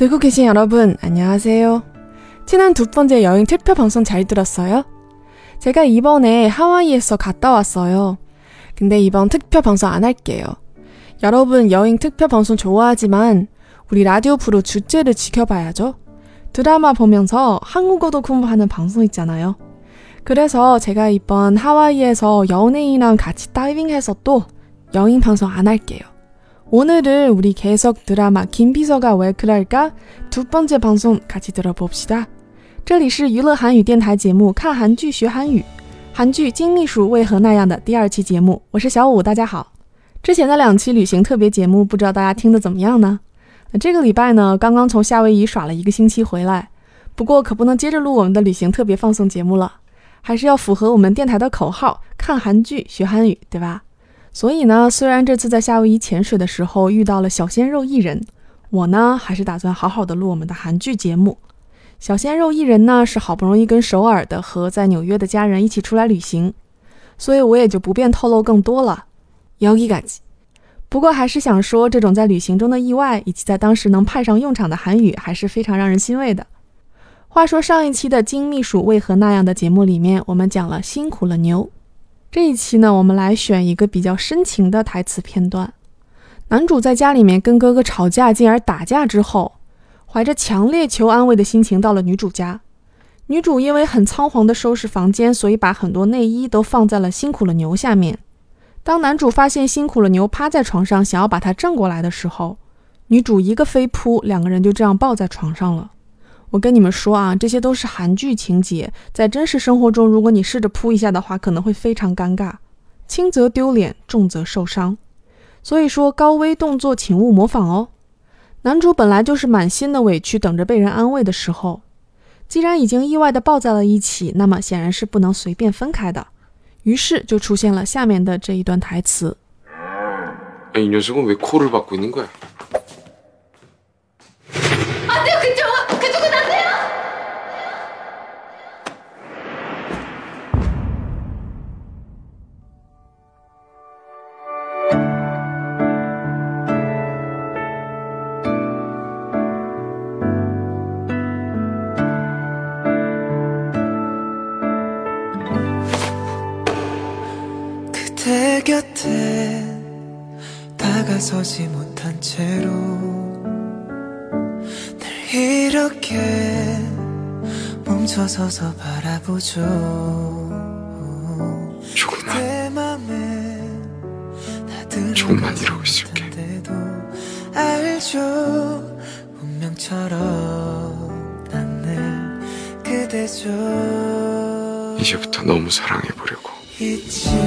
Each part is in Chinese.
듣고 계신 여러분 안녕하세요. 지난 두 번째 여행 특별 방송 잘 들었어요? 제가 이번에 하와이에서 갔다 왔어요. 근데 이번 특별 방송 안 할게요. 여러분 여행 특별 방송 좋아하지만 우리 라디오 프로 주제를 지켜봐야죠. 드라마 보면서 한국어도 공부하는 방송 있잖아요. 그래서 제가 이번 하와이에서 연예인이랑 같이 다이빙해서 또 여행 방송 안 할게요. 오늘은 우리 계속 드라마 김비서가 왜 그럴까? 두 번째 방송 같이 들어봅시다. 这里是娱乐韩语电台节目看韩剧学韩语韩剧金秘书为何那样的第二期节目我是小五大家好 之前的两期旅行特别节目不知道大家听得怎么样呢？这个礼拜呢刚刚从夏威夷耍了一个星期回来，不过可不能接着录我们的旅行特别放送节目了，还是要符合我们电台的口号看韩剧学韩语对吧？ 所以呢虽然这次在夏威夷潜水的时候遇到了小鲜肉艺人，我呢还是打算好好的录我们的韩剧节目。小鲜肉艺人呢是好不容易跟首尔的和在纽约的家人一起出来旅行，所以我也就不便透露更多了 여기까지。 不过还是想说这种在旅行中的意外以及在当时能派上用场的韩语还是非常让人欣慰的。话说上一期的金秘书为何那样的节目里面我们讲了辛苦了牛， 这一期呢我们来选一个比较深情的台词片段。 男主在家里面跟哥哥吵架进而打架之后，怀着强烈求安慰的心情到了女主家。 女主因为很仓皇的收拾房间，所以把很多内衣都放在了辛苦了牛下面。 当男主发现辛苦了牛趴在床上想要把他正过来的时候， 女主一个飞扑，两个人就这样抱在床上了。 我跟你们说啊，这些都是韩剧情节，在真实生活中如果你试着扑一下的话可能会非常尴尬， 轻则丢脸重则受伤，所以说高危动作请勿模仿哦。 男主本来就是满心的委屈等着被人安慰的时候， 既然已经意外的抱在了一起，那么显然是不能随便分开的， 于是就出现了下面的这一段台词。 이 녀석은 왜 코를 박고 있는 거야? 안 돼요! 그쪽은 안 돼요! 그대 곁에 다가서지 못한 채로 늘 이렇게 멈춰서서 바라보죠. 조금만 이러고 있을게. 알죠 운명처럼 난 늘 그대죠. 이제부터 너무 사랑해보려고. It's you.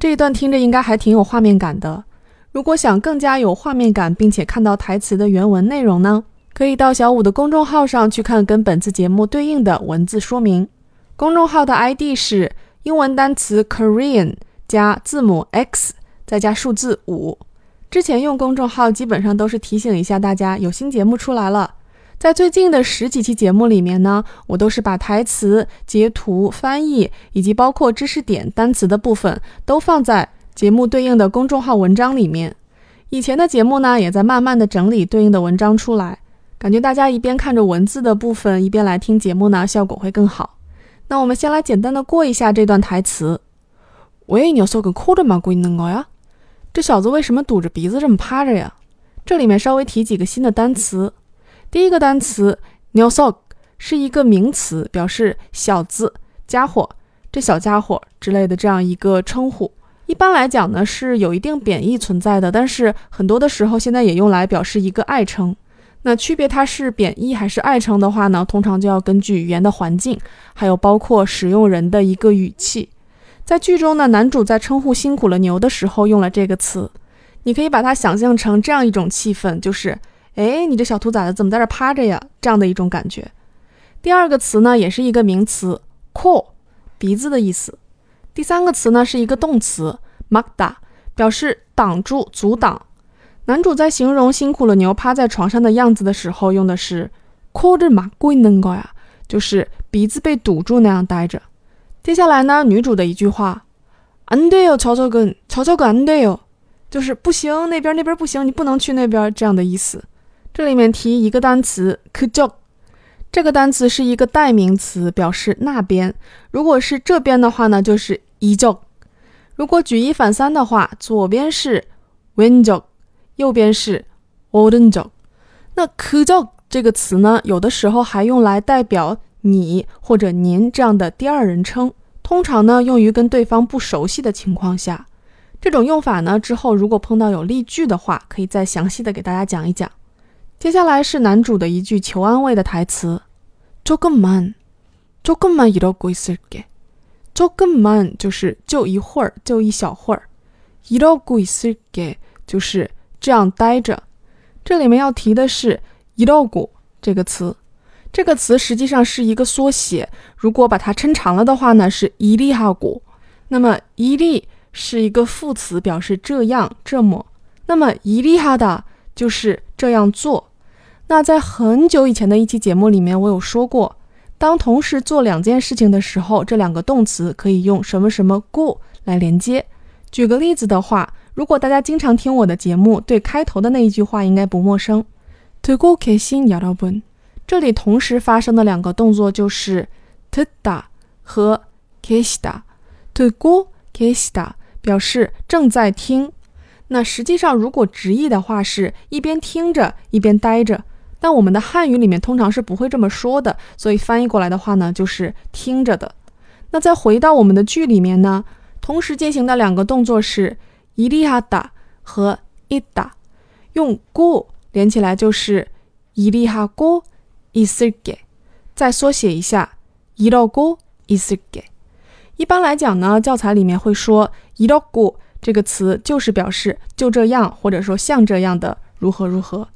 这一段听着应该还挺有画面感的。如果想更加有画面感并且看到台词的原文内容呢，可以到小五的公众号上去看跟本次节目对应的文字说明。公众号的 ID 是英文单词 Korean 加字母 X 再加数字5。之前用公众号基本上都是提醒一下大家有新节目出来了。在最近的10几期节目里面呢，我都是把台词、截图、翻译以及包括知识点、单词的部分都放在节目对应的公众号文章里面。以前的节目呢也在慢慢的整理对应的文章出来，感觉大家一边看着文字的部分一边来听节目呢效果会更好。那我们先来简单的过一下这段台词。왜 이 녀석은 코를 막고 있는 거야？这小子为什么堵着鼻子这么趴着呀？这里面稍微提几个新的单词。第一个单词 녀석 是一个名词，表示小子、家伙、这小家伙之类的这样一个称呼。一般来讲呢是有一定贬义存在的，但是很多的时候现在也用来表示一个爱称。那区别它是贬义还是爱称的话呢，通常就要根据语言的环境，还有包括使用人的一个语气。在剧中呢，男主在称呼辛苦了牛的时候用了这个词，你可以把它想象成这样一种气氛，就是诶你这小兔崽子怎么在这趴着呀，这样的一种感觉。第二个词呢也是一个名词 코 鼻子的意思。第三个词呢是一个动词 막다 表示挡住阻挡。男主在形容辛苦了牛趴在床上的样子的时候用的是코를 막고 있는 거야，就是鼻子被堵住那样待着。接下来呢，女主的一句话안 돼요 저쪽은 안 돼요，就是不行，那边不行，你不能去那边，这样的意思。这里面提一个单词그쪽，这个单词是一个代名词，表示那边。如果是这边的话呢，就是이쪽。如果举一反三的话，左边是왼쪽，右边是오른쪽。那그쪽这个词呢，有的时候还用来代表你或者您这样的第二人称，通常呢用于跟对方不熟悉的情况下。这种用法呢，之后如果碰到有例句的话，可以再详细的给大家讲一讲。接下来是男主的一句求安慰的台词，조금만 이러고 있을게。조금만就是就一会儿，就一小会儿。이러고 있을게就是这样待着。这里面要提的是이러고这个词，这个词实际上是一个缩写，如果把它抻长了的话呢，是이리하고。那么이리是一个副词，表示这样这么。那么이리하다就是这样做。那在很久以前的一期节目里面，我有说过，当同时做两件事情的时候，这两个动词可以用什么什么 go 来连接。举个例子的话，如果大家经常听我的节目，对开头的那一句话应该不陌生，듣고 계신 여러분。这里同时发生的两个动作就是듣다和계시다。듣고 계시다表示正在听，那实际上如果直译的话是一边听着一边待着，但我们的汉语里面通常是不会这么说的，所以翻译过来的话呢，就是听着的。那再回到我们的句里面呢，同时进行的两个动作是이리하다和이다，用 go 连起来就是이리하고 있을게，再缩写一下이러고 있을게。一般来讲呢，教材里面会说이러고这个词就是表示就这样，或者说像这样的如何如何。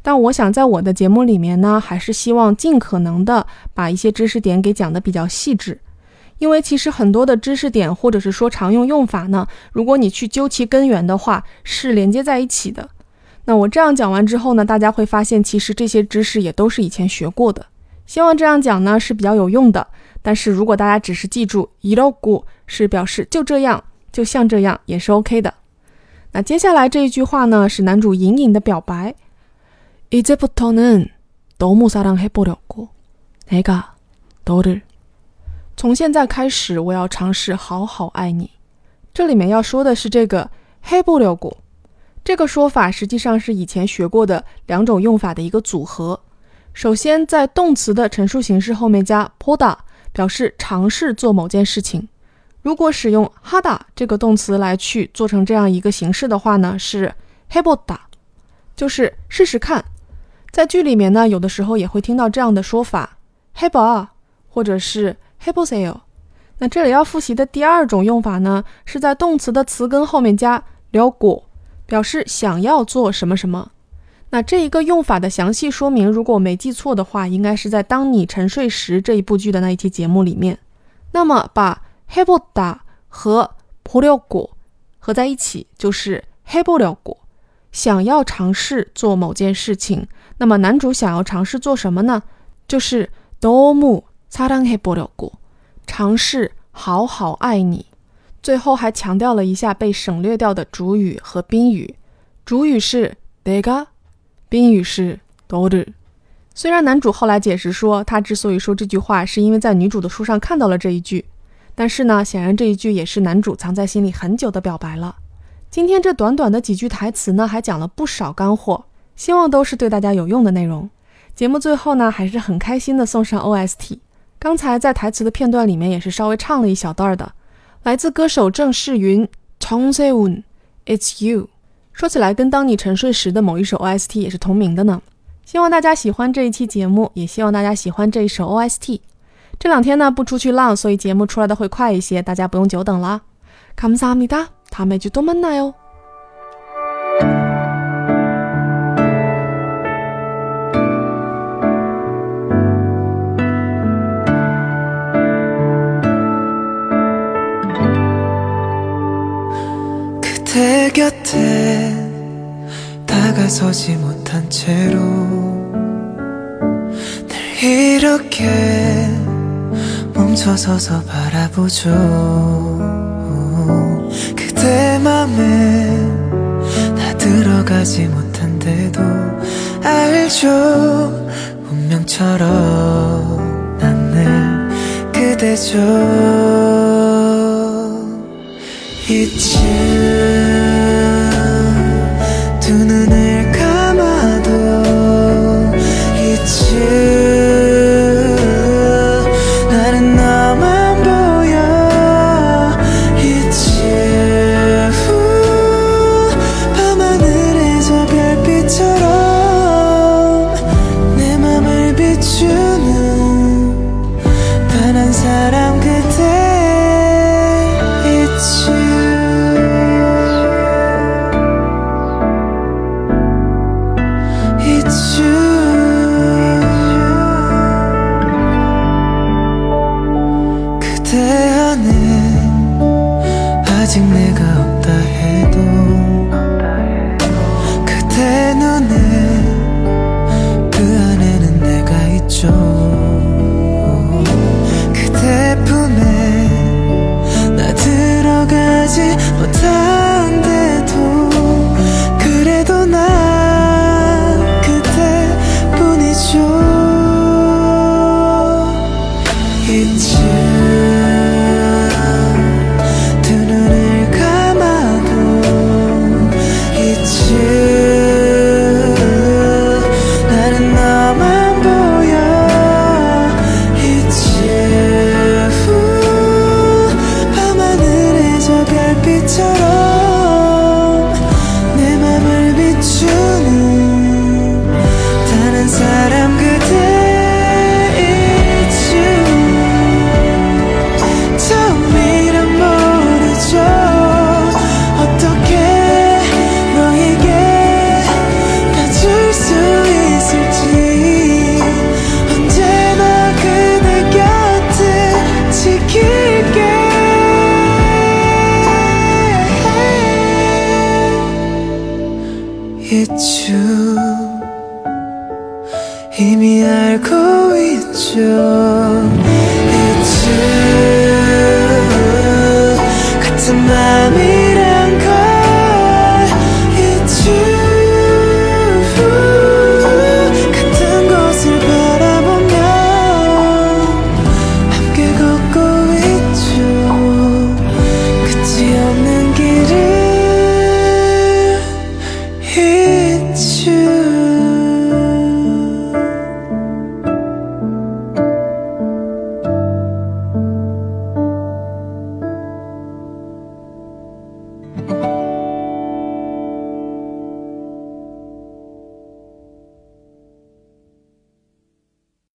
但我想在我的节目里面呢，还是希望尽可能的把一些知识点给讲得比较细致，因为其实很多的知识点或者是说常用用法呢，如果你去究其根源的话，是连接在一起的。那我这样讲完之后呢，大家会发现其实这些知识也都是以前学过的。希望这样讲呢是比较有用的，但是如果大家只是记住이러고是表示就这样，就像这样也是 OK 的。那接下来这一句话呢，是男主隐隐的表白，이제부터는 너무 사랑해보려고 내가 너를。从现在开始我要尝试好好爱你。这里面要说的是这个해보려고，这个说法实际上是以前学过的两种用法的一个组合。首先在动词的陈述形式后面加 보다， 表示尝试做某件事情。如果使用 하다 这个动词来去做成这样一个形式的话呢，是 해보다， 就是试试看。在剧里面呢，有的时候也会听到这样的说法 해봐 或者是 해보세요。 那这里要复习的第二种用法呢，是在动词的词根后面加 려고， 表示想要做什么什么。那这一个用法的详细说明，如果我没记错的话，应该是在当你沉睡时这一部剧的那一期节目里面。那么把 해보다 和 보려고 合在一起就是 해보려고， 想要尝试做某件事情。那么男主想要尝试做什么呢？就是너무 사랑해보려고， 尝试好好爱你。最后还强调了一下被省略掉的主语和宾语，主语是내가，宾语是너를。虽然男主后来解释说，他之所以说这句话是因为在女主的书上看到了这一句，但是呢，显然这一句也是男主藏在心里很久的表白了。今天这短短的几句台词呢，还讲了不少干货，希望都是对大家有用的内容。节目最后呢，还是很开心的送上 OST， 刚才在台词的片段里面也是稍微唱了一小段的，来自歌手郑世云정세훈 It's you，说起来跟当你沉睡时的某一首 OST 也是同名的呢。希望大家喜欢这一期节目，也希望大家喜欢这一首 OST。 这两天呢不出去浪，所以节目出来的会快一些，大家不用久等啦。감사합니다，다음에주 또 만나요。그대곁에 앞에 서지 못한 채로 늘 이렇게 멈춰서서 바라보죠. 그대 맘에 나 들어가지 못한데도 알죠. 운명처럼 난 늘 그대죠. It's you. 두 눈을 감아도 It's you. 나는 너만 보여 It's you. 밤하늘에 저 별빛처럼 내 맘을 비추는 단 한 사람 그대 It's you. It's you. 그대 안에 아직 내가 없다 해도 그대 눈에 그 안에는 내가 있죠. 그대 품에 나 들어가지 못한데도 그래도 나 It's you. 두 눈을 감아도 It's you. 나는 너만 보여 It's you. 밤하늘에 저 별빛처럼 내 맘을 비추는 단 한 사람 그대. It's you. 이미 알고 있죠.